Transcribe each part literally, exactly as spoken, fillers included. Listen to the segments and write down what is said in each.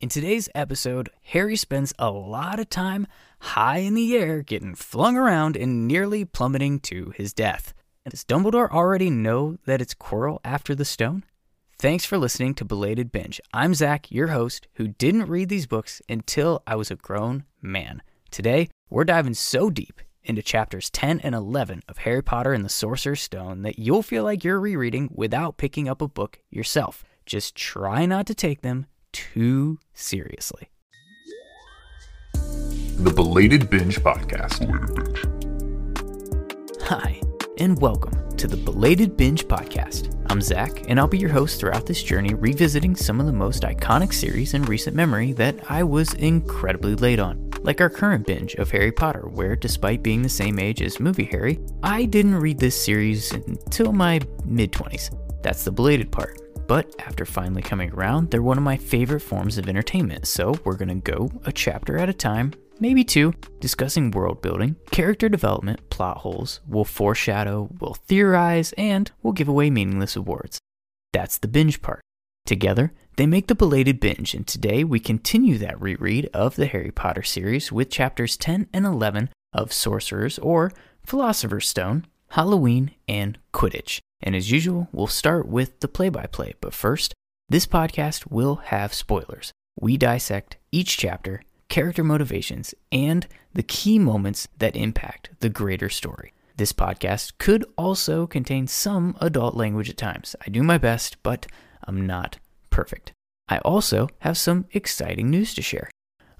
In today's episode, Harry spends a lot of time high in the air getting flung around and nearly plummeting to his death. Does Dumbledore already know that it's Quirrell after the stone? Thanks for listening to Belated Binge. I'm Zach, your host, who didn't read these books until I was a grown man. Today, we're diving so deep into chapters ten and eleven of Harry Potter and the Sorcerer's Stone that you'll feel like you're rereading without picking up a book yourself. Just try not to take them too seriously. The Belated Binge Podcast. Belated Binge. Hi, and welcome to the Belated Binge Podcast. I'm Zach, and I'll be your host throughout this journey, revisiting some of the most iconic series in recent memory that I was incredibly late on, like our current binge of Harry Potter, where despite being the same age as movie Harry, I didn't read this series until my mid-twenties. That's the belated part. But after finally coming around, they're one of my favorite forms of entertainment, so we're gonna go a chapter at a time, maybe two, discussing world building, character development, plot holes, we'll foreshadow, we'll theorize, and we'll give away meaningless awards. That's the binge part. Together, they make the Belated Binge, and today we continue that reread of the Harry Potter series with chapters ten and eleven of Sorcerer's or Philosopher's Stone, Halloween, and Quidditch. And as usual, we'll start with the play-by-play, but first, this podcast will have spoilers. We dissect each chapter, character motivations, and the key moments that impact the greater story. This podcast could also contain some adult language at times. I do my best, but I'm not perfect. I also have some exciting news to share.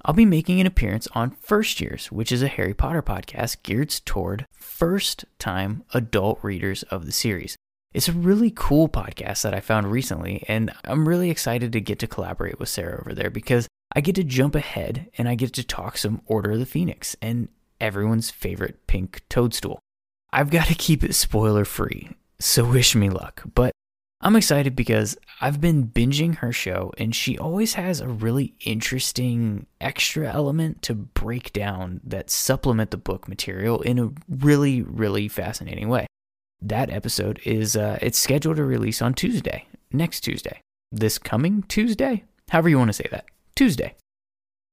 I'll be making an appearance on First Years, which is a Harry Potter podcast geared toward first-time adult readers of the series. It's a really cool podcast that I found recently, and I'm really excited to get to collaborate with Sarah over there because I get to jump ahead and I get to talk some Order of the Phoenix and everyone's favorite pink toadstool. I've got to keep it spoiler-free, so wish me luck, but I'm excited because I've been binging her show and she always has a really interesting extra element to break down that supplement the book material in a really, really fascinating way. That episode is, uh, it's scheduled to release on Tuesday, next Tuesday, this coming Tuesday, however you want to say that, Tuesday.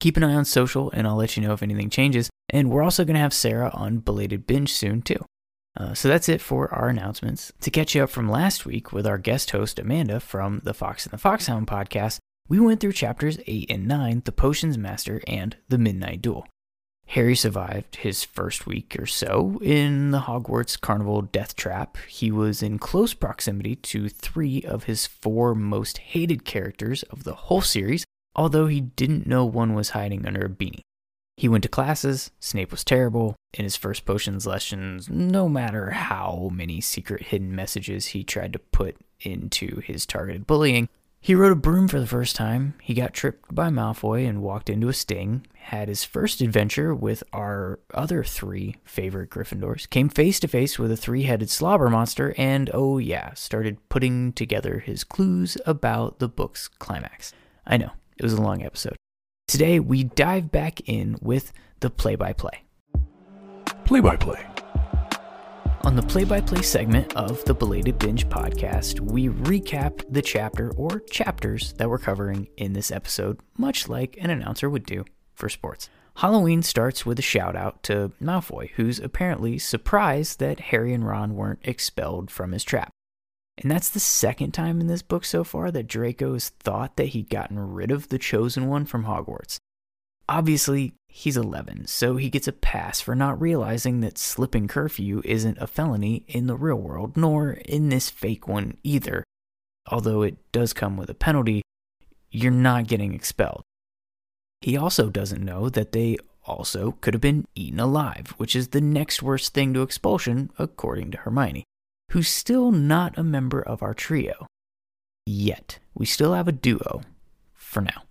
Keep an eye on social and I'll let you know if anything changes. And we're also going to have Sarah on Belated Binge soon too. Uh, so that's it for our announcements. To catch you up from last week with our guest host, Amanda, from the Fox and the Foxhound podcast, we went through chapters eight and nine, The Potions Master and The Midnight Duel. Harry survived his first week or so in the Hogwarts Carnival death trap. He was in close proximity to three of his four most hated characters of the whole series, although he didn't know one was hiding under a beanie. He went to classes, Snape was terrible, in his first potions lessons, no matter how many secret hidden messages he tried to put into his targeted bullying. He rode a broom for the first time, he got tripped by Malfoy and walked into a sting, had his first adventure with our other three favorite Gryffindors, came face to face with a three-headed slobber monster, and oh yeah, started putting together his clues about the book's climax. I know, it was a long episode. Today, we dive back in with the play-by-play. Play-by-play. On the play-by-play segment of the Belated Binge podcast, we recap the chapter or chapters that we're covering in this episode, much like an announcer would do for sports. Halloween starts with a shout-out to Malfoy, who's apparently surprised that Harry and Ron weren't expelled from his trap. And that's the second time in this book so far that Draco has thought that he'd gotten rid of the Chosen One from Hogwarts. Obviously, he's eleven, so he gets a pass for not realizing that slipping curfew isn't a felony in the real world, nor in this fake one either. Although it does come with a penalty, you're not getting expelled. He also doesn't know that they also could have been eaten alive, which is the next worst thing to expulsion, according to Hermione, who's still not a member of our trio. Yet, we still have a duo, for now.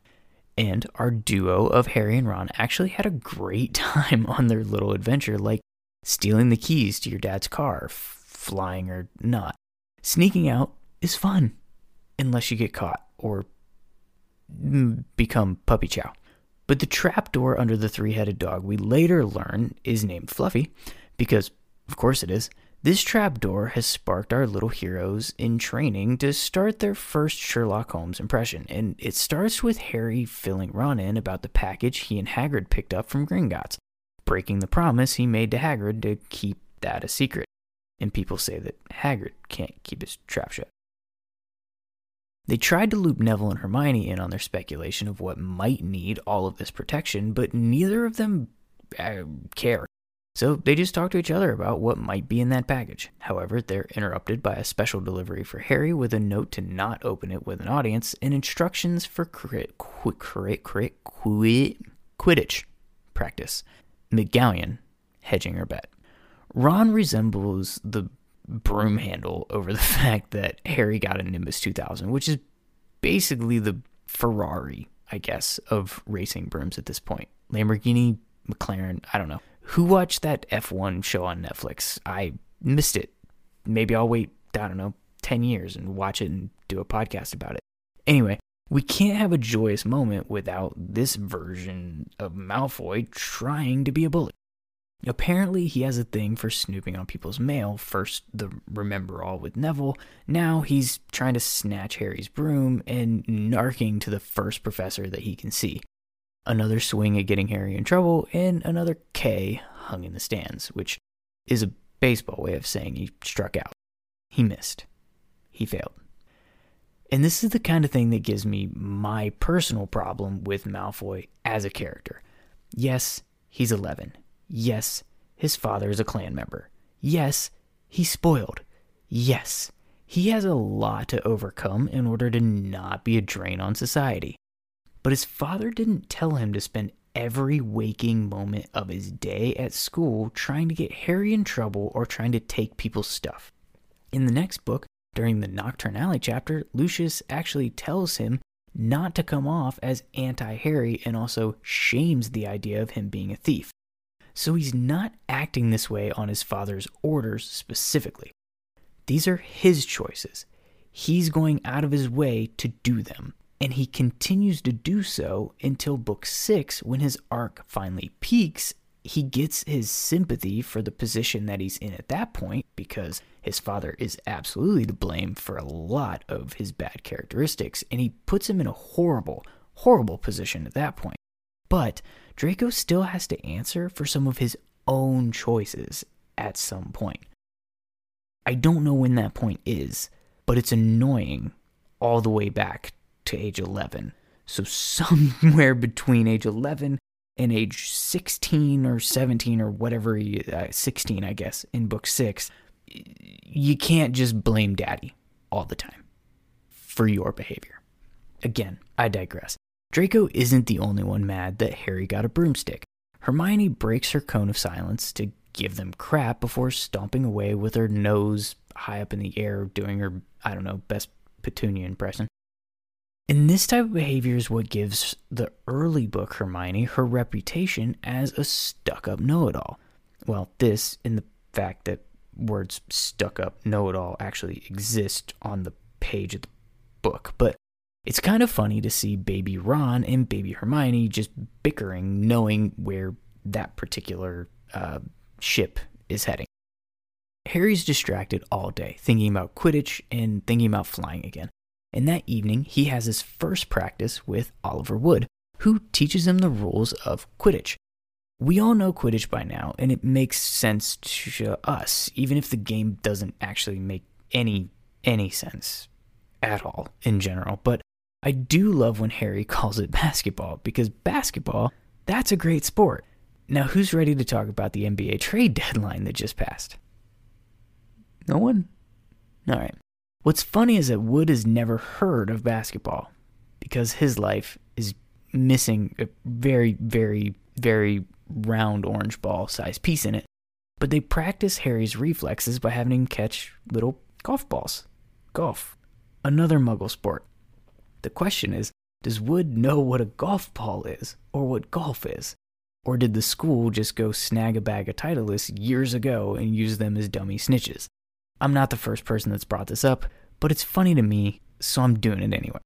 And our duo of Harry and Ron actually had a great time on their little adventure, like stealing the keys to your dad's car, flying or not. Sneaking out is fun, unless you get caught or become puppy chow. But the trapdoor under the three-headed dog we later learn is named Fluffy, because of course it is. This trapdoor has sparked our little heroes in training to start their first Sherlock Holmes impression, and it starts with Harry filling Ron in about the package he and Hagrid picked up from Gringotts, breaking the promise he made to Hagrid to keep that a secret. And people say that Hagrid can't keep his trap shut. They tried to loop Neville and Hermione in on their speculation of what might need all of this protection, but neither of them uh, care. So they just talk to each other about what might be in that package. However, they're interrupted by a special delivery for Harry with a note to not open it with an audience and instructions for crit, quit, crit, crit, quit, Quidditch practice. McGowan hedging her bet. Ron resembles the broom handle over the fact that Harry got a Nimbus two thousand, which is basically the Ferrari, I guess, of racing brooms at this point. Lamborghini, McLaren, I don't know. Who watched that F one show on Netflix? I missed it. Maybe I'll wait, I don't know, ten years and watch it and do a podcast about it. Anyway, we can't have a joyous moment without this version of Malfoy trying to be a bully. Apparently, he has a thing for snooping on people's mail. First, the remember all with Neville. Now, he's trying to snatch Harry's broom and narking to the first professor that he can see. Another swing at getting Harry in trouble, and another K hung in the stands, which is a baseball way of saying he struck out. He missed. He failed. And this is the kind of thing that gives me my personal problem with Malfoy as a character. Yes, he's eleven. Yes, his father is a clan member. Yes, he's spoiled. Yes, he has a lot to overcome in order to not be a drain on society. But his father didn't tell him to spend every waking moment of his day at school trying to get Harry in trouble or trying to take people's stuff. In the next book, during the Nocturnally chapter, Lucius actually tells him not to come off as anti-Harry and also shames the idea of him being a thief. So he's not acting this way on his father's orders specifically. These are his choices. He's going out of his way to do them. And he continues to do so until book six, when his arc finally peaks. He gets his sympathy for the position that he's in at that point, because his father is absolutely to blame for a lot of his bad characteristics, and he puts him in a horrible, horrible position at that point. But Draco still has to answer for some of his own choices at some point. I don't know when that point is, but it's annoying all the way back to age eleven. So somewhere between age eleven and age sixteen or seventeen or whatever, uh, sixteen I guess, in book six, you can't just blame daddy all the time for your behavior. Again, I digress. Draco isn't the only one mad that Harry got a broomstick. Hermione breaks her cone of silence to give them crap before stomping away with her nose high up in the air doing her, I don't know, best Petunia impression. And this type of behavior is what gives the early book Hermione her reputation as a stuck-up know-it-all. Well, this and the fact that words stuck-up know-it-all actually exist on the page of the book. But it's kind of funny to see baby Ron and baby Hermione just bickering, knowing where that particular uh, ship is heading. Harry's distracted all day, thinking about Quidditch and thinking about flying again. And that evening, he has his first practice with Oliver Wood, who teaches him the rules of Quidditch. We all know Quidditch by now, and it makes sense to us, even if the game doesn't actually make any any sense at all in general. But I do love when Harry calls it basketball, because basketball, that's a great sport. Now, who's ready to talk about the N B A trade deadline that just passed? No one? All right. What's funny is that Wood has never heard of basketball because his life is missing a very, very, very round orange ball-sized piece in it. But they practice Harry's reflexes by having him catch little golf balls. Golf. Another muggle sport. The question is, does Wood know what a golf ball is or what golf is? Or did the school just go snag a bag of Titleist years ago and use them as dummy snitches? I'm not the first person that's brought this up, but it's funny to me, so I'm doing it anyway.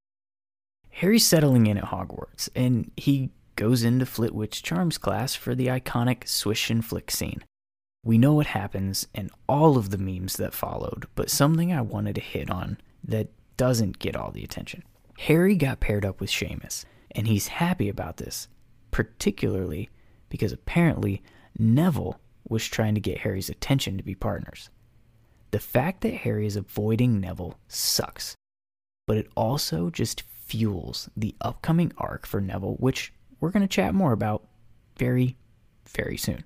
Harry's settling in at Hogwarts, and he goes into Flitwick's Charms class for the iconic swish and flick scene. We know what happens and all of the memes that followed, but something I wanted to hit on that doesn't get all the attention. Harry got paired up with Seamus, and he's happy about this, particularly because apparently Neville was trying to get Harry's attention to be partners. The fact that Harry is avoiding Neville sucks, but it also just fuels the upcoming arc for Neville, which we're going to chat more about very, very soon.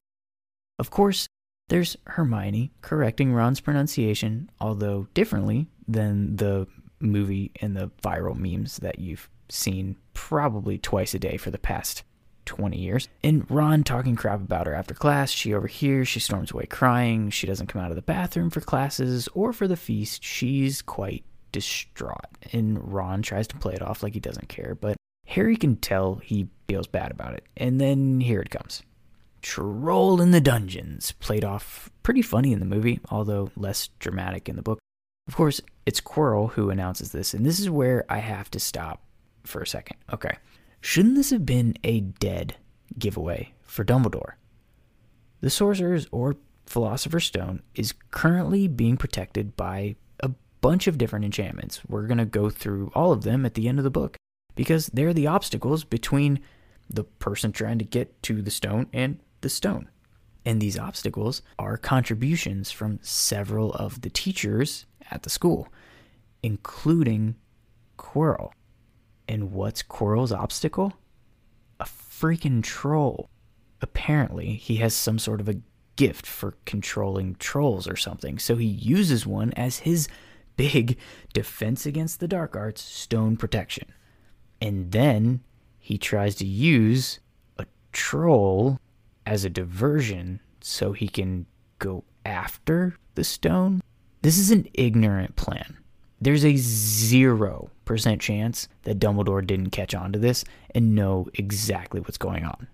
Of course, there's Hermione correcting Ron's pronunciation, although differently than the movie and the viral memes that you've seen probably twice a day for the past twenty years. And Ron talking crap about her after class. She overhears, she storms away crying, she doesn't come out of the bathroom for classes or for the feast. She's quite distraught, and Ron tries to play it off like he doesn't care, but Harry can tell he feels bad about it. And then here it comes. Troll in the Dungeons, played off pretty funny in the movie, although less dramatic in the book. Of course, it's Quirrell who announces this, and this is where I have to stop for a second. Okay. Shouldn't this have been a dead giveaway for Dumbledore? The Sorcerer's or Philosopher's Stone is currently being protected by a bunch of different enchantments. We're going to go through all of them at the end of the book because they're the obstacles between the person trying to get to the stone and the stone. And these obstacles are contributions from several of the teachers at the school, including Quirrell. And what's Quirrell's obstacle? A freaking troll. Apparently, he has some sort of a gift for controlling trolls or something, so he uses one as his big defense against the dark arts stone protection. And then he tries to use a troll as a diversion so he can go after the stone. This is an ignorant plan. There's a zero percent chance that Dumbledore didn't catch on to this and know exactly what's going on.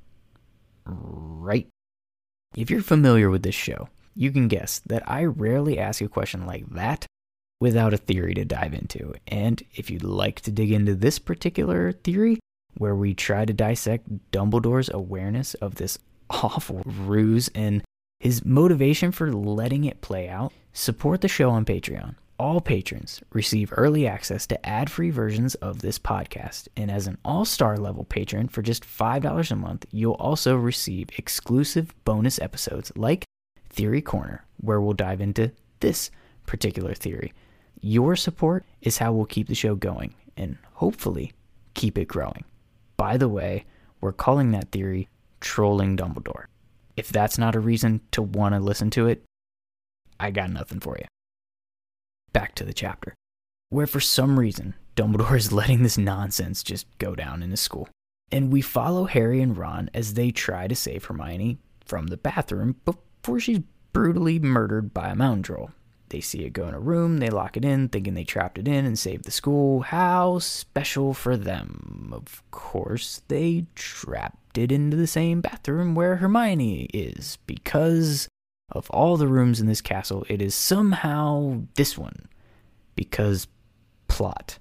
Right? If you're familiar with this show, you can guess that I rarely ask a question like that without a theory to dive into. And if you'd like to dig into this particular theory, where we try to dissect Dumbledore's awareness of this awful ruse and his motivation for letting it play out, support the show on Patreon. All patrons receive early access to ad-free versions of this podcast, and as an all-star level patron for just five dollars a month, you'll also receive exclusive bonus episodes like Theory Corner, where we'll dive into this particular theory. Your support is how we'll keep the show going, and hopefully keep it growing. By the way, we're calling that theory Trolling Dumbledore. If that's not a reason to want to listen to it, I got nothing for you. Back to the chapter, where for some reason, Dumbledore is letting this nonsense just go down in his school. And we follow Harry and Ron as they try to save Hermione from the bathroom before she's brutally murdered by a mountain troll. They see it go in a room, they lock it in, thinking they trapped it in and saved the school. How special for them. Of course, they trapped it into the same bathroom where Hermione is, because of all the rooms in this castle, it is somehow this one. Because plot.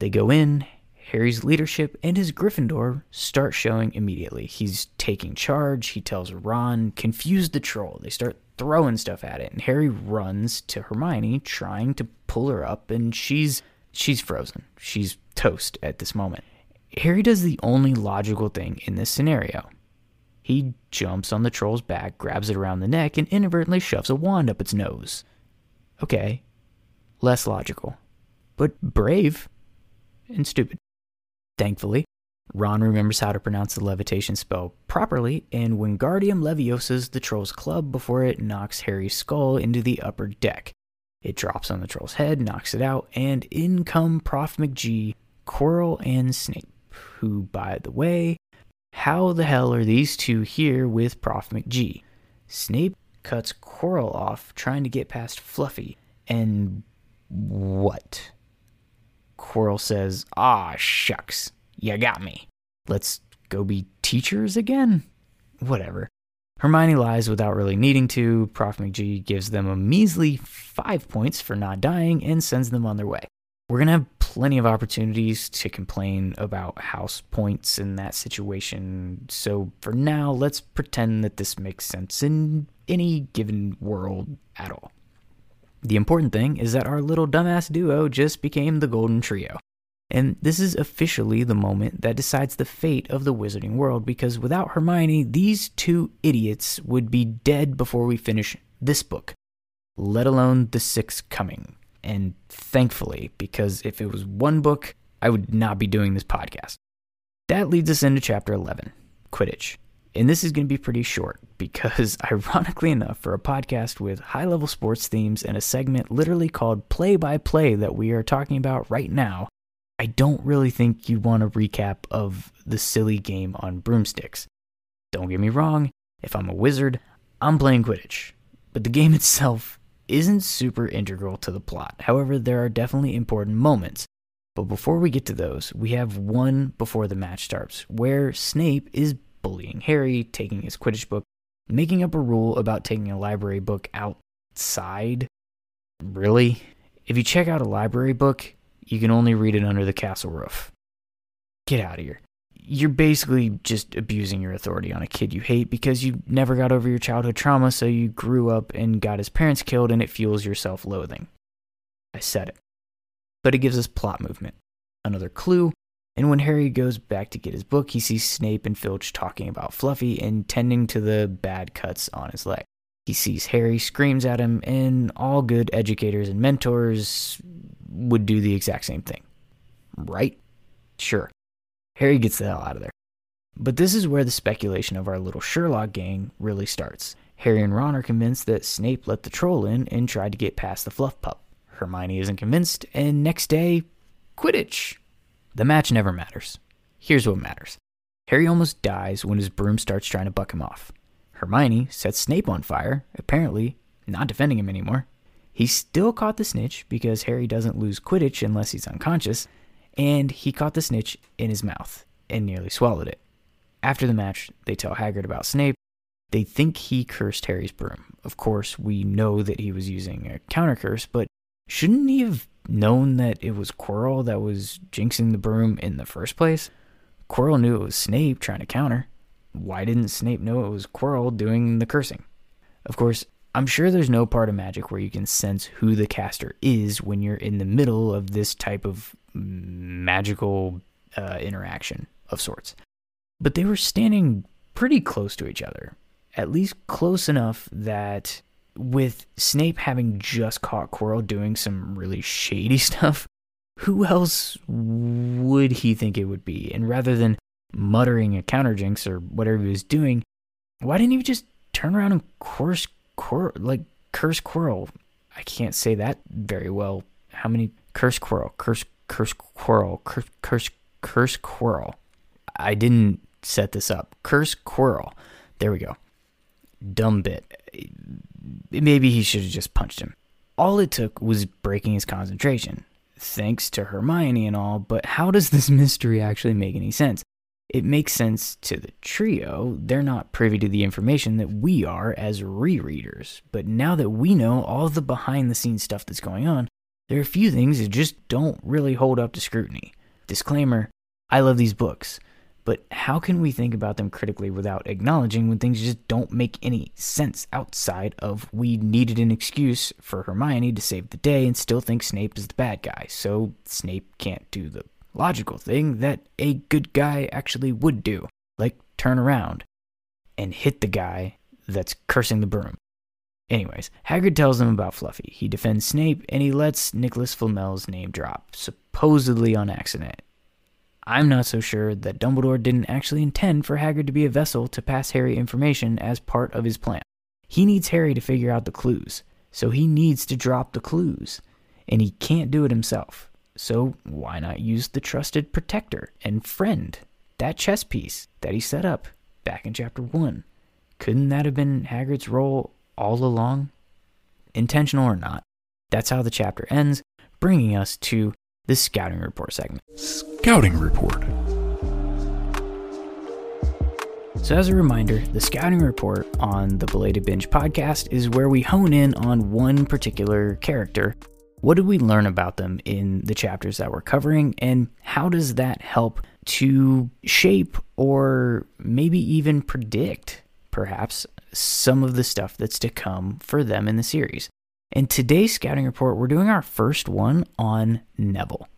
They go in, Harry's leadership and his Gryffindor start showing immediately. He's taking charge, he tells Ron, confuse the troll. They start throwing stuff at it, and Harry runs to Hermione, trying to pull her up, and she's she's frozen. She's toast at this moment. Harry does the only logical thing in this scenario. He jumps on the troll's back, grabs it around the neck, and inadvertently shoves a wand up its nose. Okay, less logical, but brave and stupid. Thankfully, Ron remembers how to pronounce the levitation spell properly and Wingardium Leviosa's the troll's club before it knocks Harry's skull into the upper deck. It drops on the troll's head, knocks it out, and in come Professor McGee, Quirrell, and Snape, who, by the way, how the hell are these two here with Professor McGee? Snape cuts Quirrell off trying to get past Fluffy, and what? Quirrell says, "Ah, shucks, you got me. Let's go be teachers again?" Whatever. Hermione lies without really needing to. Professor McGee gives them a measly five points for not dying and sends them on their way. We're going to have plenty of opportunities to complain about house points in that situation, so for now, let's pretend that this makes sense in any given world at all. The important thing is that our little dumbass duo just became the Golden Trio. And this is officially the moment that decides the fate of the wizarding world, because without Hermione, these two idiots would be dead before we finish this book, let alone The Sixth Coming. And thankfully, because if it was one book, I would not be doing this podcast. That leads us into chapter eleven, Quidditch. And this is going to be pretty short, because ironically enough, for a podcast with high-level sports themes and a segment literally called play-by-play that we are talking about right now, I don't really think you want a recap of the silly game on broomsticks. Don't get me wrong, if I'm a wizard, I'm playing Quidditch, but the game itself isn't super integral to the plot. However, there are definitely important moments. But before we get to those, we have one before the match starts, where Snape is bullying Harry, taking his Quidditch book, making up a rule about taking a library book outside. Really? If you check out a library book, you can only read it under the castle roof. Get out of here. You're basically just abusing your authority on a kid you hate because you never got over your childhood trauma, so you grew up and got his parents killed, and it fuels your self-loathing. I said it. But it gives us plot movement. Another clue, and when Harry goes back to get his book, he sees Snape and Filch talking about Fluffy and tending to the bad cuts on his leg. He sees Harry, screams at him, and all good educators and mentors would do the exact same thing. Right? Sure. Harry gets the hell out of there. But this is where the speculation of our little Sherlock gang really starts. Harry and Ron are convinced that Snape let the troll in and tried to get past the fluff pup. Hermione isn't convinced, and next day, Quidditch. The match never matters. Here's what matters. Harry almost dies when his broom starts trying to buck him off. Hermione sets Snape on fire, apparently not defending him anymore. He still caught the snitch because Harry doesn't lose Quidditch unless he's unconscious, and he caught the snitch in his mouth and nearly swallowed it. After the match, they tell Hagrid about Snape. They think he cursed Harry's broom. Of course, we know that he was using a counter curse, but shouldn't he have known that it was Quirrell that was jinxing the broom in the first place? Quirrell knew it was Snape trying to counter. Why didn't Snape know it was Quirrell doing the cursing? Of course, I'm sure there's no part of magic where you can sense who the caster is when you're in the middle of this type of magical uh, interaction of sorts. But they were standing pretty close to each other, at least close enough that with Snape having just caught Quirrell doing some really shady stuff, who else would he think it would be? And rather than muttering a counter jinx or whatever he was doing, why didn't he just turn around and curse Quirrell? Like, curse Quirrell. I can't say that very well. How many? Curse Quirrell. Curse, curse Quirrell. Curse, curse, curse Quirrell. I didn't set this up. Curse Quirrell. There we go. Dumb bit. Maybe he should have just punched him. All it took was breaking his concentration. Thanks to Hermione and all, but how does this mystery actually make any sense? It makes sense to the trio. They're not privy to the information that we are as rereaders. But now that we know all the behind-the-scenes stuff that's going on, there are a few things that just don't really hold up to scrutiny. Disclaimer, I love these books, but how can we think about them critically without acknowledging when things just don't make any sense outside of we needed an excuse for Hermione to save the day and still think Snape is the bad guy, so Snape can't do the logical thing that a good guy actually would do, like turn around and hit the guy that's cursing the broom. Anyways, Hagrid tells them about Fluffy, he defends Snape, and he lets Nicholas Flamel's name drop, supposedly on accident. I'm not so sure that Dumbledore didn't actually intend for Hagrid to be a vessel to pass Harry information as part of his plan. He needs Harry to figure out the clues, so he needs to drop the clues, and he can't do it himself. So why not use the trusted protector and friend, that chess piece that he set up back in chapter one? Couldn't that have been Hagrid's role all along? Intentional or not, that's how the chapter ends, bringing us to the Scouting Report segment. Scouting Report. So as a reminder, the Scouting Report on the Belated Binge podcast is where we hone in on one particular character What did we learn about them in the chapters that we're covering, and how does that help to shape or maybe even predict, perhaps, some of the stuff that's to come for them in the series? In today's Scouting Report, we're doing our first one on Neville.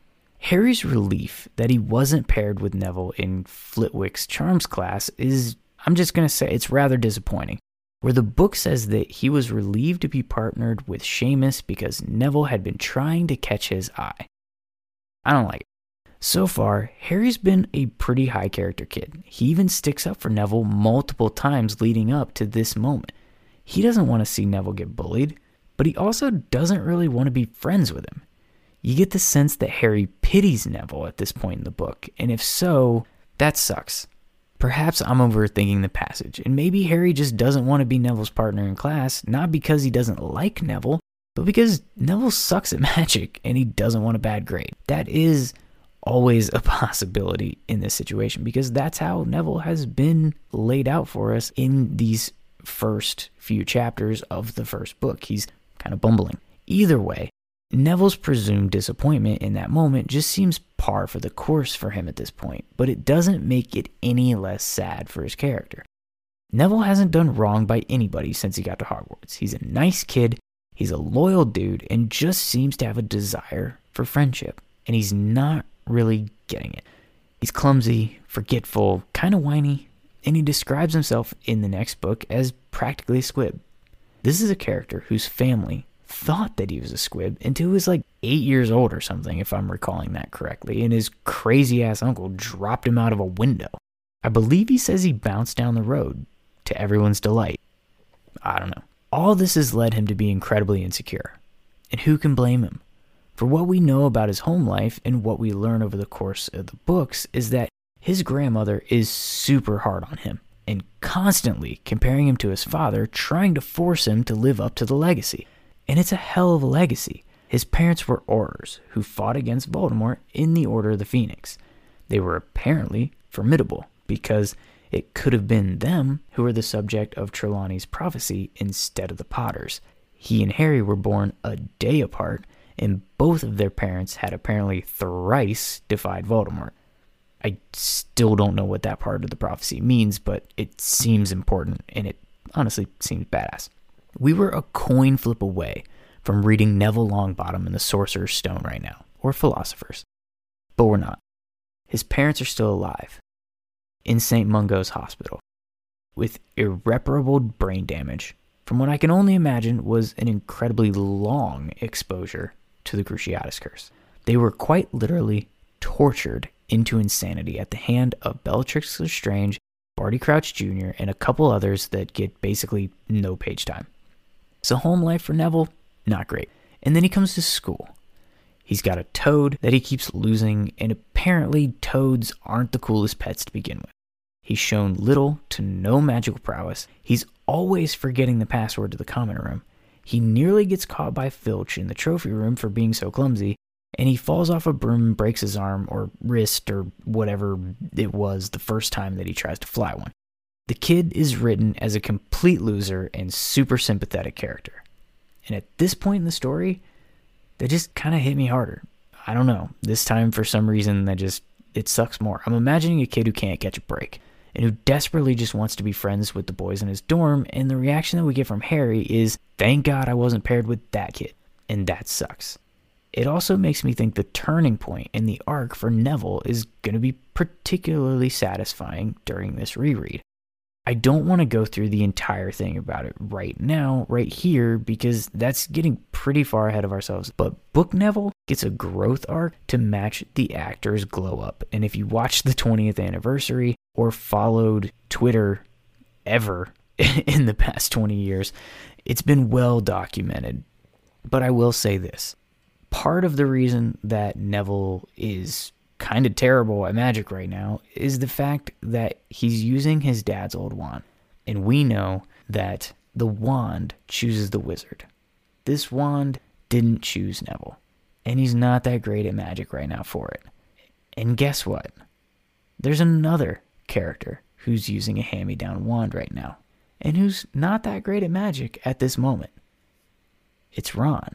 Harry's relief that he wasn't paired with Neville in Flitwick's Charms class is, I'm just going to say, it's rather disappointing. Where the book says that he was relieved to be partnered with Seamus because Neville had been trying to catch his eye. I don't like it. So far, Harry's been a pretty high character kid. He even sticks up for Neville multiple times leading up to this moment. He doesn't want to see Neville get bullied, but he also doesn't really want to be friends with him. You get the sense that Harry pities Neville at this point in the book, and if so, that sucks. Perhaps I'm overthinking the passage, and maybe Harry just doesn't want to be Neville's partner in class, not because he doesn't like Neville, but because Neville sucks at magic and he doesn't want a bad grade. That is always a possibility in this situation, because that's how Neville has been laid out for us in these first few chapters of the first book. He's kind of bumbling. Either way, Neville's presumed disappointment in that moment just seems par for the course for him at this point, but it doesn't make it any less sad for his character. Neville hasn't done wrong by anybody since he got to Hogwarts. He's a nice kid, he's a loyal dude, and just seems to have a desire for friendship, and he's not really getting it. He's clumsy, forgetful, kind of whiny, and he describes himself in the next book as practically a squib. This is a character whose family thought that he was a squib until he was like eight years old or something, if I'm recalling that correctly, and his crazy ass uncle dropped him out of a window. I believe he says he bounced down the road to everyone's delight. I don't know. All this has led him to be incredibly insecure, and who can blame him? For what we know about his home life and what we learn over the course of the books is that his grandmother is super hard on him and constantly comparing him to his father, trying to force him to live up to the legacy. And it's a hell of a legacy. His parents were Aurors, who fought against Voldemort in the Order of the Phoenix. They were apparently formidable, because it could have been them who were the subject of Trelawney's prophecy instead of the Potters. He and Harry were born a day apart, and both of their parents had apparently thrice defied Voldemort. I still don't know what that part of the prophecy means, but it seems important, and it honestly seems badass. We were a coin flip away from reading Neville Longbottom in the Sorcerer's Stone right now, or Philosophers. But we're not. His parents are still alive, in Saint Mungo's Hospital, with irreparable brain damage from what I can only imagine was an incredibly long exposure to the Cruciatus Curse. They were quite literally tortured into insanity at the hand of Bellatrix Lestrange, Barty Crouch Junior, and a couple others that get basically no page time. So home life for Neville, not great. And then he comes to school. He's got a toad that he keeps losing, and apparently toads aren't the coolest pets to begin with. He's shown little to no magical prowess. He's always forgetting the password to the common room. He nearly gets caught by Filch in the trophy room for being so clumsy, and he falls off a broom and breaks his arm or wrist or whatever it was the first time that he tries to fly one. The kid is written as a complete loser and super sympathetic character. And at this point in the story, that just kind of hit me harder. I don't know. This time, for some reason, that just, it sucks more. I'm imagining a kid who can't catch a break and who desperately just wants to be friends with the boys in his dorm, and the reaction that we get from Harry is, thank God I wasn't paired with that kid. And that sucks. It also makes me think the turning point in the arc for Neville is going to be particularly satisfying during this reread. I don't want to go through the entire thing about it right now, right here, because that's getting pretty far ahead of ourselves. But Book Neville gets a growth arc to match the actor's glow up. And if you watched the twentieth anniversary or followed Twitter ever in the past twenty years, it's been well documented. But I will say this. Part of the reason that Neville is kind of terrible at magic right now is the fact that he's using his dad's old wand. And we know that the wand chooses the wizard. This wand didn't choose Neville. And he's not that great at magic right now for it. And guess what? There's another character who's using a hand-me-down wand right now, and who's not that great at magic at this moment. It's Ron.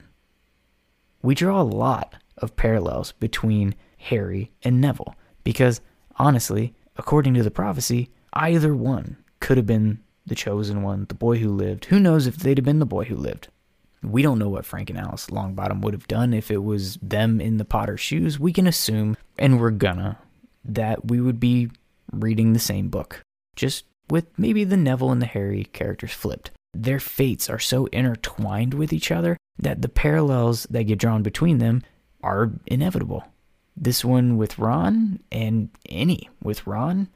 we draw a lot of parallels between Harry and Neville, because honestly, according to the prophecy, either one could have been the chosen one, the boy who lived. Who knows if they'd have been the boy who lived? We don't know what Frank and Alice Longbottom would have done if it was them in the Potter's shoes. We can assume, and we're gonna, that we would be reading the same book, just with maybe the Neville and the Harry characters flipped. Their fates are so intertwined with each other that the parallels that get drawn between them are inevitable. This one with Ron and any with Ron,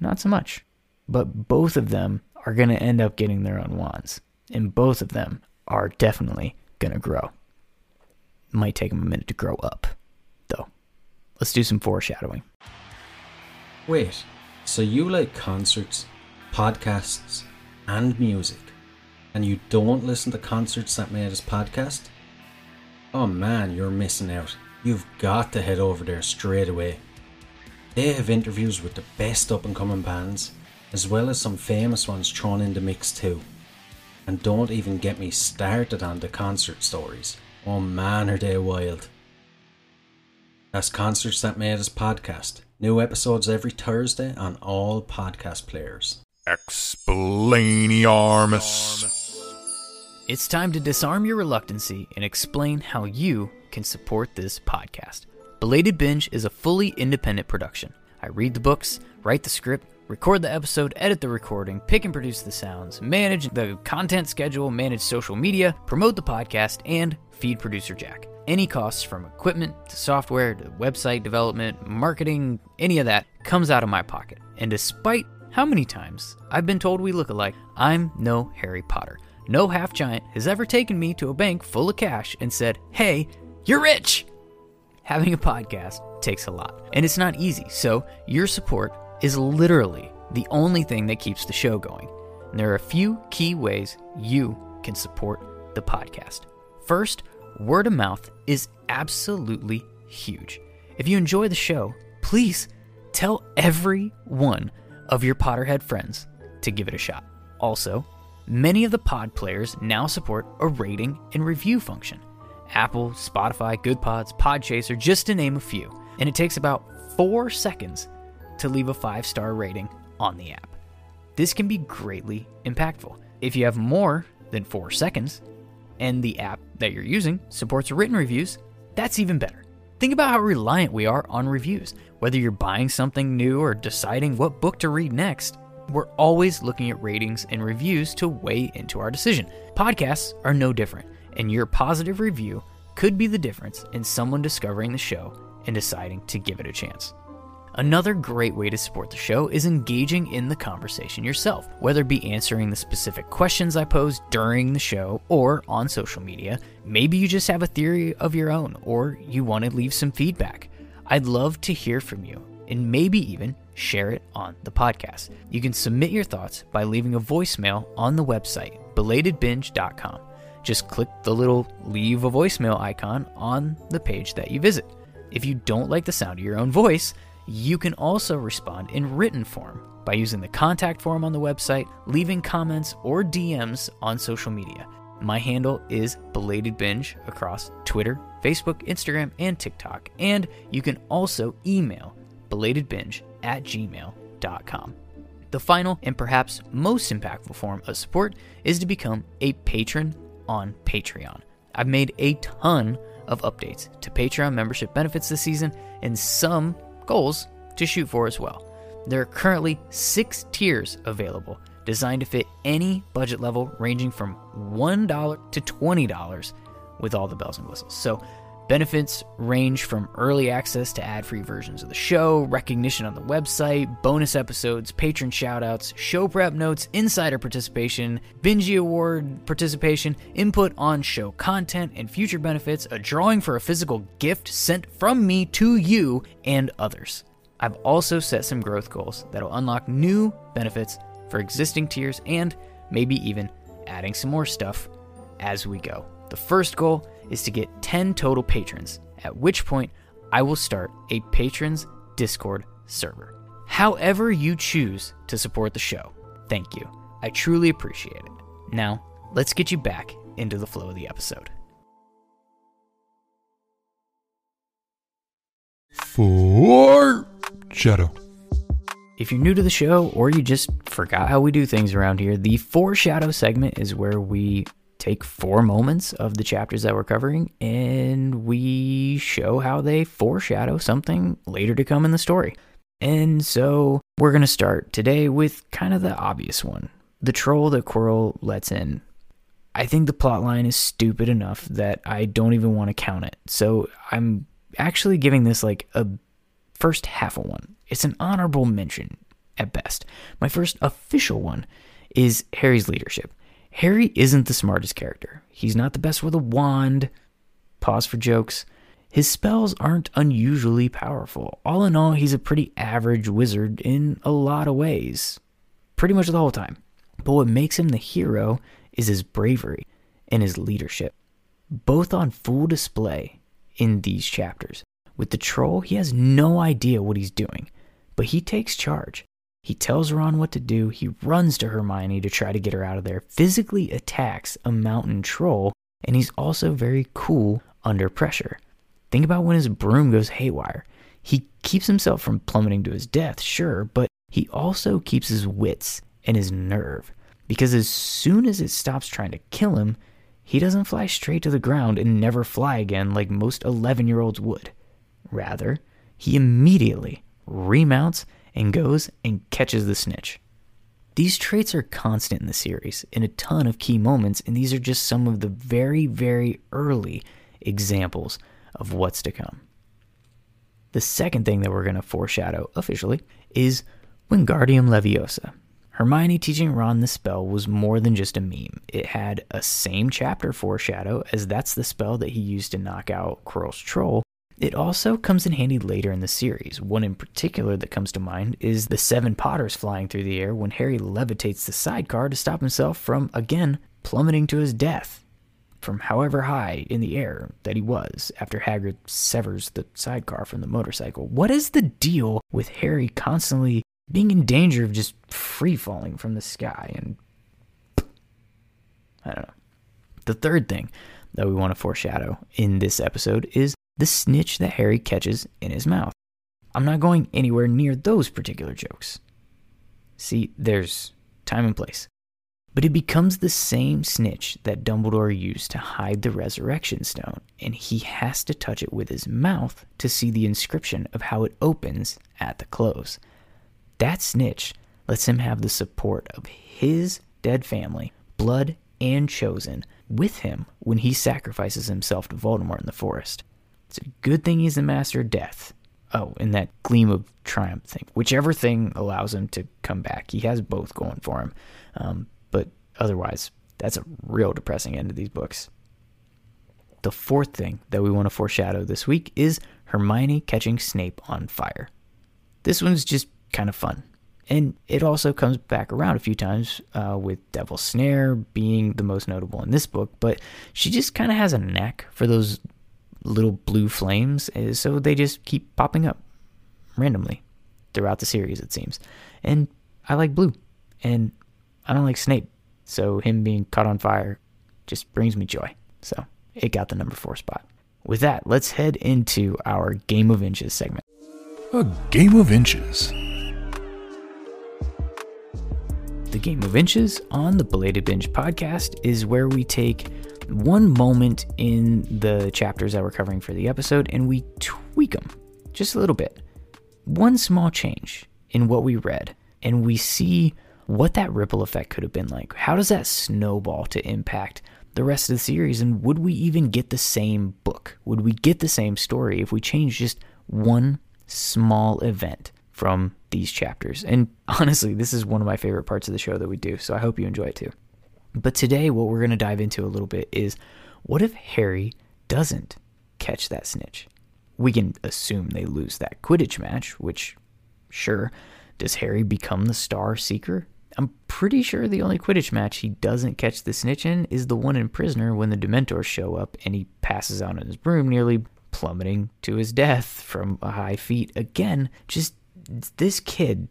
not so much. But both of them are going to end up getting their own wands, and both of them are definitely going to grow. It might take them a minute to grow up, though. Let's do some foreshadowing. Wait, so you like concerts, podcasts, and music, and you don't listen to Concerts That Made Us podcast? Oh man, you're missing out. You've got to head over there straight away. They have interviews with the best up-and-coming bands, as well as some famous ones thrown in the mix too. And don't even get me started on the concert stories. Oh man, are they wild. That's Concerts That Made Us podcast. New episodes every Thursday on all podcast players. Explainiarmus. It's time to disarm your reluctancy and explain how you can support this podcast. Belated Binge is a fully independent production. I read the books, write the script, record the episode, edit the recording, pick and produce the sounds, manage the content schedule, manage social media, promote the podcast, and feed producer Jack. Any costs from equipment to software to website development, marketing, any of that comes out of my pocket. And despite how many times I've been told we look alike, I'm no Harry Potter. No half giant has ever taken me to a bank full of cash and said, "Hey, you're rich!" Having a podcast takes a lot, and it's not easy, so your support is literally the only thing that keeps the show going. And there are a few key ways you can support the podcast. First, word of mouth is absolutely huge. If you enjoy the show, please tell everyone of your Potterhead friends to give it a shot. Also, many of the pod players now support a rating and review function. Apple, Spotify, Good Pods, Podchaser, just to name a few. And it takes about four seconds to leave a five-star rating on the app. This can be greatly impactful. If you have more than four seconds, and the app that you're using supports written reviews, that's even better. Think about how reliant we are on reviews. Whether you're buying something new or deciding what book to read next, we're always looking at ratings and reviews to weigh into our decision. Podcasts are no different, and your positive review could be the difference in someone discovering the show and deciding to give it a chance. Another great way to support the show is engaging in the conversation yourself, whether it be answering the specific questions I pose during the show or on social media. Maybe you just have a theory of your own, or you want to leave some feedback. I'd love to hear from you, and maybe even share it on the podcast. You can submit your thoughts by leaving a voicemail on the website, belated binge dot com. Just click the little leave a voicemail icon on the page that you visit. If you don't like the sound of your own voice, you can also respond in written form by using the contact form on the website, leaving comments or D Ms on social media. My handle is belatedbinge across Twitter, Facebook, Instagram, and TikTok. And you can also email belatedbinge at gmail dot com. The final and perhaps most impactful form of support is to become a patron on Patreon. I've made a ton of updates to Patreon membership benefits this season, and some goals to shoot for as well. There are currently six tiers available, designed to fit any budget level, ranging from one dollar to twenty dollars, with all the bells and whistles. So benefits range from early access to ad-free versions of the show, recognition on the website, bonus episodes, patron shoutouts, show prep notes, insider participation, Bingy Award participation, input on show content and future benefits, a drawing for a physical gift sent from me to you, and others. I've also set some growth goals that'll unlock new benefits for existing tiers and maybe even adding some more stuff as we go. The first goal is to get ten total patrons, at which point I will start a patrons Discord server. However you choose to support the show, thank you. I truly appreciate it. Now, let's get you back into the flow of the episode. for shadow. If you're new to the show or you just forgot how we do things around here, the foreshadow segment is where we take four moments of the chapters that we're covering and we show how they foreshadow something later to come in the story. And so we're going to start today with kind of the obvious one, the troll that Quirrell lets in. I think the plotline is stupid enough that I don't even want to count it. So I'm actually giving this like a first half of one. It's an honorable mention at best. My first official one is Harry's leadership. Harry isn't the smartest character. He's not the best with a wand. Pause for jokes. His spells aren't unusually powerful. All in all, he's a pretty average wizard in a lot of ways. Pretty much the whole time. But what makes him the hero is his bravery and his leadership, both on full display in these chapters. With the troll, he has no idea what he's doing, but he takes charge. He tells Ron what to do, he runs to Hermione to try to get her out of there, physically attacks a mountain troll, and he's also very cool under pressure. Think about when his broom goes haywire. He keeps himself from plummeting to his death, sure, but he also keeps his wits and his nerve. Because as soon as it stops trying to kill him, he doesn't fly straight to the ground and never fly again like most eleven-year-olds would. Rather, he immediately remounts and goes and catches the snitch. These traits are constant in the series in a ton of key moments, and these are just some of the very, very early examples of what's to come. The second thing that we're going to foreshadow officially is Wingardium Leviosa. Hermione teaching Ron the spell was more than just a meme. It had a same chapter foreshadow, as that's the spell that he used to knock out Quirrell's troll. It also comes in handy later in the series. One in particular that comes to mind is the seven Potters flying through the air when Harry levitates the sidecar to stop himself from, again, plummeting to his death from however high in the air that he was after Hagrid severs the sidecar from the motorcycle. What is the deal with Harry constantly being in danger of just free-falling from the sky? And I don't know. The third thing that we want to foreshadow in this episode is the snitch that Harry catches in his mouth. I'm not going anywhere near those particular jokes. See, there's time and place. But it becomes the same snitch that Dumbledore used to hide the Resurrection Stone, and he has to touch it with his mouth to see the inscription of how it opens at the close. That snitch lets him have the support of his dead family, blood and chosen, with him when he sacrifices himself to Voldemort in the forest. It's a good thing he's the master of death. Oh, and that gleam of triumph thing. Whichever thing allows him to come back. He has both going for him. Um, but otherwise, that's a real depressing end to these books. The fourth thing that we want to foreshadow this week is Hermione catching Snape on fire. This one's just kind of fun, and it also comes back around a few times uh, with Devil's Snare being the most notable in this book, but she just kind of has a knack for those little blue flames, so they just keep popping up randomly throughout the series, it seems. And I like blue, and I don't like Snape, so him being caught on fire just brings me joy, so it got the number four spot. With that, let's head into our Game of Inches segment. A Game of Inches. The Game of Inches on the Belated Binge podcast is where we take one moment in the chapters that we're covering for the episode and we tweak them just a little bit. One small change in what we read, and we see what that ripple effect could have been like. How does that snowball to impact the rest of the series, and would we even get the same book? Would we get the same story if we change just one small event from these chapters? And honestly, this is one of my favorite parts of the show that we do, so I hope you enjoy it too. But today, what we're going to dive into a little bit is, what if Harry doesn't catch that snitch? We can assume they lose that Quidditch match, which, sure, does Harry become the Star Seeker? I'm pretty sure the only Quidditch match he doesn't catch the snitch in is the one in Prisoner when the Dementors show up and he passes out in his broom, nearly plummeting to his death from a high feat. Again, just this kid,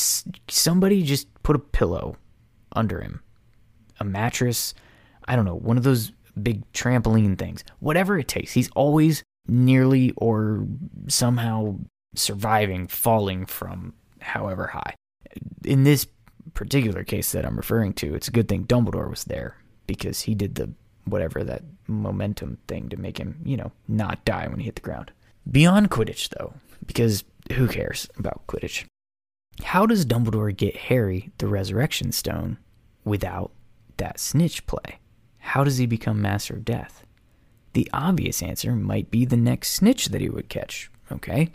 somebody just put a pillow under him, a mattress, I don't know, one of those big trampoline things, whatever it takes. He's always nearly or somehow surviving falling from however high. In this particular case that I'm referring to, it's a good thing Dumbledore was there, because he did the whatever that momentum thing to make him, you know, not die when he hit the ground. Beyond Quidditch, though, because who cares about Quidditch? How does Dumbledore get Harry the Resurrection Stone without that snitch play? How does he become Master of Death? The obvious answer might be the next snitch that he would catch, okay?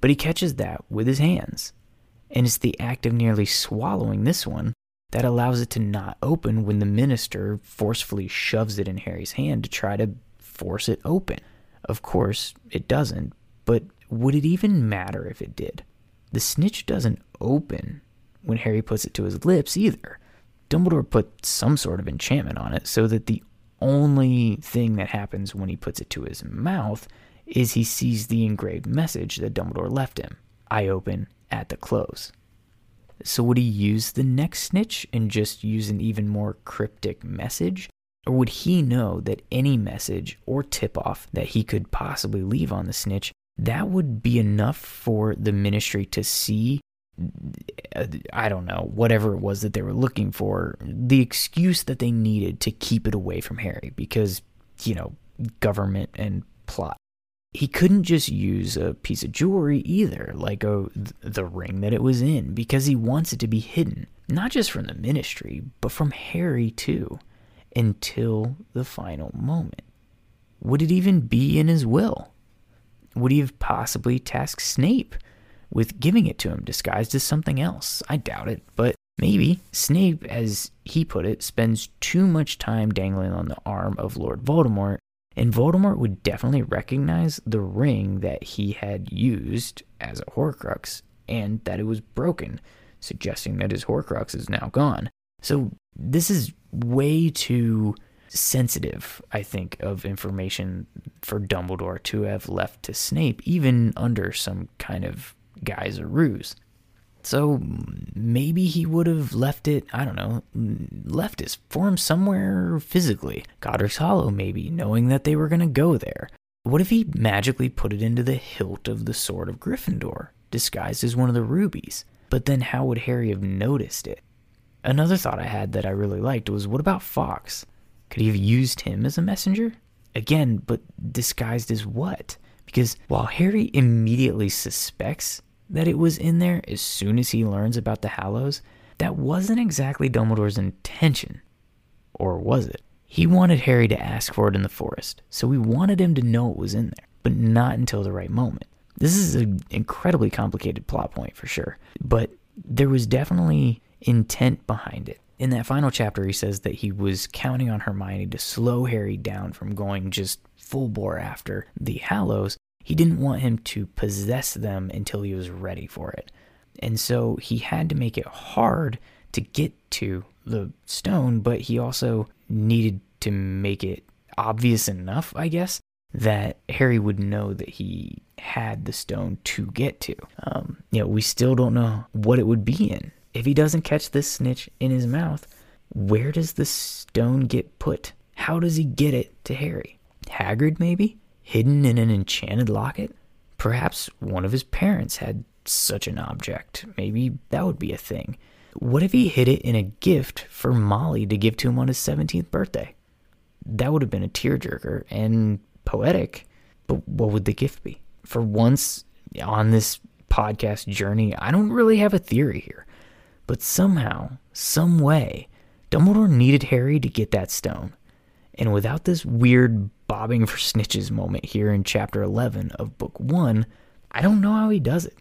But he catches that with his hands. And it's the act of nearly swallowing this one that allows it to not open when the minister forcefully shoves it in Harry's hand to try to force it open. Of course, it doesn't, but would it even matter if it did? The snitch doesn't open when Harry puts it to his lips either. Dumbledore put some sort of enchantment on it so that the only thing that happens when he puts it to his mouth is he sees the engraved message that Dumbledore left him. I open at the close. So would he use the next snitch and just use an even more cryptic message? Or would he know that any message or tip-off that he could possibly leave on the snitch, that would be enough for the ministry to see, I don't know, whatever it was that they were looking for, the excuse that they needed to keep it away from Harry, because, you know, government and plot. He couldn't just use a piece of jewelry either, like a, the ring that it was in, because he wants it to be hidden, not just from the ministry, but from Harry too, until the final moment. Would it even be in his will? Would he have possibly tasked Snape with giving it to him disguised as something else? I doubt it, but maybe Snape, as he put it, spends too much time dangling on the arm of Lord Voldemort, and Voldemort would definitely recognize the ring that he had used as a Horcrux, and that it was broken, suggesting that his Horcrux is now gone. So this is way too sensitive, I think, of information for Dumbledore to have left to Snape, even under some kind of guise or ruse. So maybe he would have left it, I don't know, left his form somewhere physically. Godric's Hollow, maybe, knowing that they were going to go there. What if he magically put it into the hilt of the Sword of Gryffindor, disguised as one of the rubies? But then how would Harry have noticed it? Another thought I had that I really liked was, what about Fox? Could he have used him as a messenger? Again, but disguised as what? Because while Harry immediately suspects that it was in there as soon as he learns about the Hallows, that wasn't exactly Dumbledore's intention. Or was it? He wanted Harry to ask for it in the forest, so he wanted him to know it was in there, but not until the right moment. This is an incredibly complicated plot point for sure, but there was definitely intent behind it. In that final chapter, he says that he was counting on Hermione to slow Harry down from going just full bore after the Hallows. He didn't want him to possess them until he was ready for it. And so he had to make it hard to get to the stone, but he also needed to make it obvious enough, I guess, that Harry would know that he had the stone to get to. Um, you know, we still don't know what it would be in. If he doesn't catch this snitch in his mouth, where does the stone get put? How does he get it to Harry? Hagrid, maybe? Hidden in an enchanted locket? Perhaps one of his parents had such an object. Maybe that would be a thing. What if he hid it in a gift for Molly to give to him on his seventeenth birthday? That would have been a tearjerker and poetic, but what would the gift be? For once on this podcast journey, I don't really have a theory here, but somehow, some way, Dumbledore needed Harry to get that stone. And without this weird bobbing for snitches moment here in chapter eleven of book one, I don't know how he does it.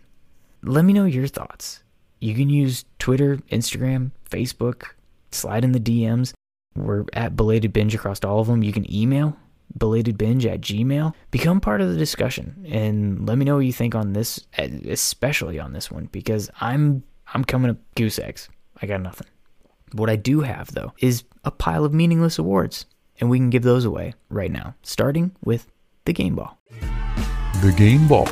Let me know your thoughts. You can use Twitter, Instagram, Facebook, slide in the D Ms. We're at Belated Binge across all of them. You can email belatedbinge at gmail. Become part of the discussion and let me know what you think on this, especially on this one, because I'm I'm coming up goose eggs. I got nothing. What I do have, though, is a pile of meaningless awards. And we can give those away right now, starting with the Game Ball. The Game Ball.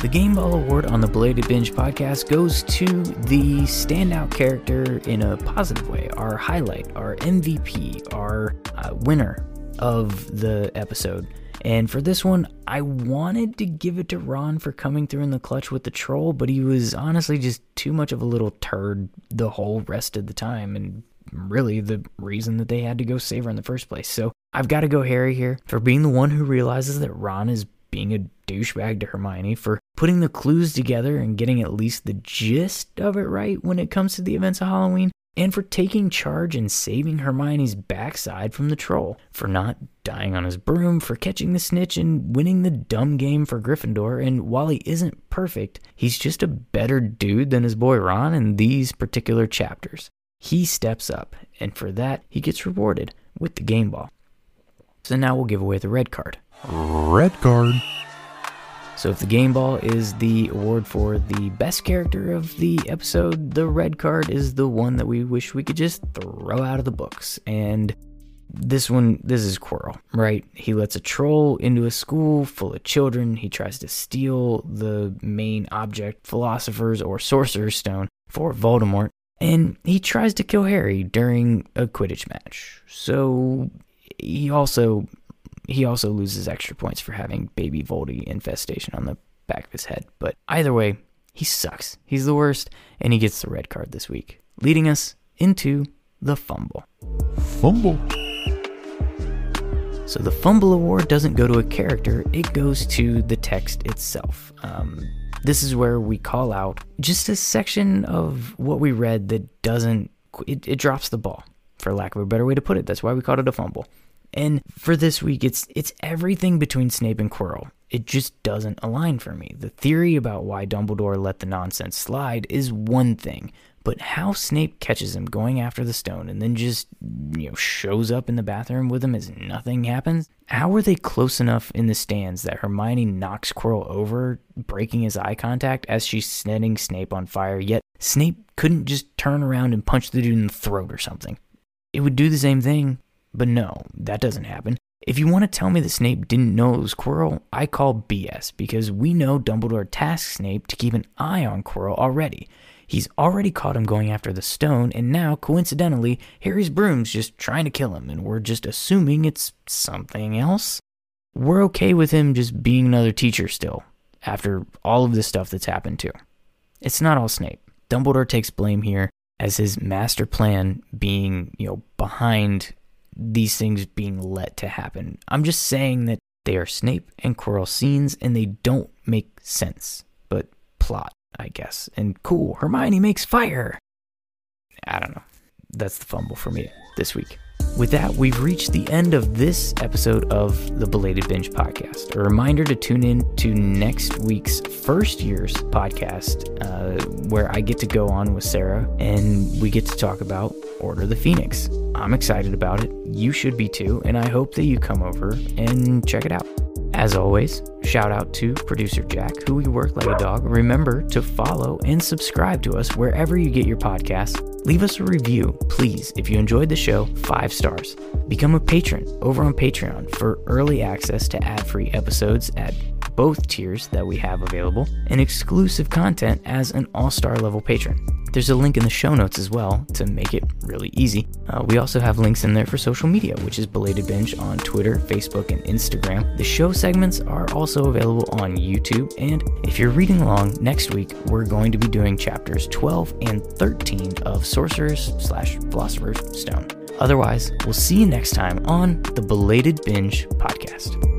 The Game Ball award on the Belated Binge podcast goes to the standout character in a positive way, our highlight, our M V P, our uh, winner of the episode. And for this one, I wanted to give it to Ron for coming through in the clutch with the troll, but he was honestly just too much of a little turd the whole rest of the time, and really the reason that they had to go save her in the first place. So I've got to go Harry here for being the one who realizes that Ron is being a douchebag to Hermione, for putting the clues together and getting at least the gist of it right when it comes to the events of Halloween, and for taking charge and saving Hermione's backside from the troll, for not dying on his broom, for catching the snitch and winning the dumb game for Gryffindor. And while he isn't perfect, he's just a better dude than his boy Ron in these particular chapters. He steps up, and for that, he gets rewarded with the game ball. So now we'll give away the red card. Red card. So if the game ball is the award for the best character of the episode, the red card is the one that we wish we could just throw out of the books. And this one, this is Quirrell, right? He lets a troll into a school full of children. He tries to steal the main object, Philosopher's or Sorcerer's Stone, for Voldemort. And he tries to kill Harry during a Quidditch match. So he also... He also loses extra points for having baby Voldy infestation on the back of his head. But either way, he sucks. He's the worst, and he gets the red card this week, leading us into the fumble. Fumble. So the fumble award doesn't go to a character. It goes to the text itself. Um, this is where we call out just a section of what we read that doesn't, it, it drops the ball, for lack of a better way to put it. That's why we called it a fumble. And for this week, it's it's everything between Snape and Quirrell. It just doesn't align for me. The theory about why Dumbledore let the nonsense slide is one thing, but how Snape catches him going after the stone and then just, you know, shows up in the bathroom with him as nothing happens. How are they close enough in the stands that Hermione knocks Quirrell over, breaking his eye contact as she's setting Snape on fire, yet Snape couldn't just turn around and punch the dude in the throat or something? It would do the same thing. But no, that doesn't happen. If you want to tell me that Snape didn't know it was Quirrell, I call B S, because we know Dumbledore tasked Snape to keep an eye on Quirrell already. He's already caught him going after the stone, and now, coincidentally, Harry's broom's just trying to kill him, and we're just assuming it's something else. We're okay with him just being another teacher still, after all of this stuff that's happened to him. It's not all Snape. Dumbledore takes blame here as his master plan being, you know, behind these things being let to happen. I'm just saying that they are Snape and Quirrell scenes, and they don't make sense, but plot, I guess. And cool, Hermione makes fire. I don't know. That's the fumble for me this week. With that, we've reached the end of this episode of the Belated Binge podcast. A reminder to tune in to next week's First Years podcast, uh, where I get to go on with Sarah and we get to talk about Order of the Phoenix. I'm excited about it. You should be too, and I hope that you come over and check it out. As always, shout out to producer Jack, who we work like a dog. Remember to follow and subscribe to us wherever you get your podcasts. Leave us a review, please. If you enjoyed the show, five stars. Become a patron over on Patreon for early access to ad-free episodes at both tiers that we have available and exclusive content as an all-star level patron. There's a link in the show notes as well to make it really easy. Uh, we also have links in there for social media, which is Belated Binge on Twitter, Facebook, and Instagram. The show segments are also available on YouTube. And if you're reading along, next week, we're going to be doing chapters twelve and thirteen of Sorcerer's slash Philosopher's Stone. Otherwise, we'll see you next time on the Belated Binge podcast.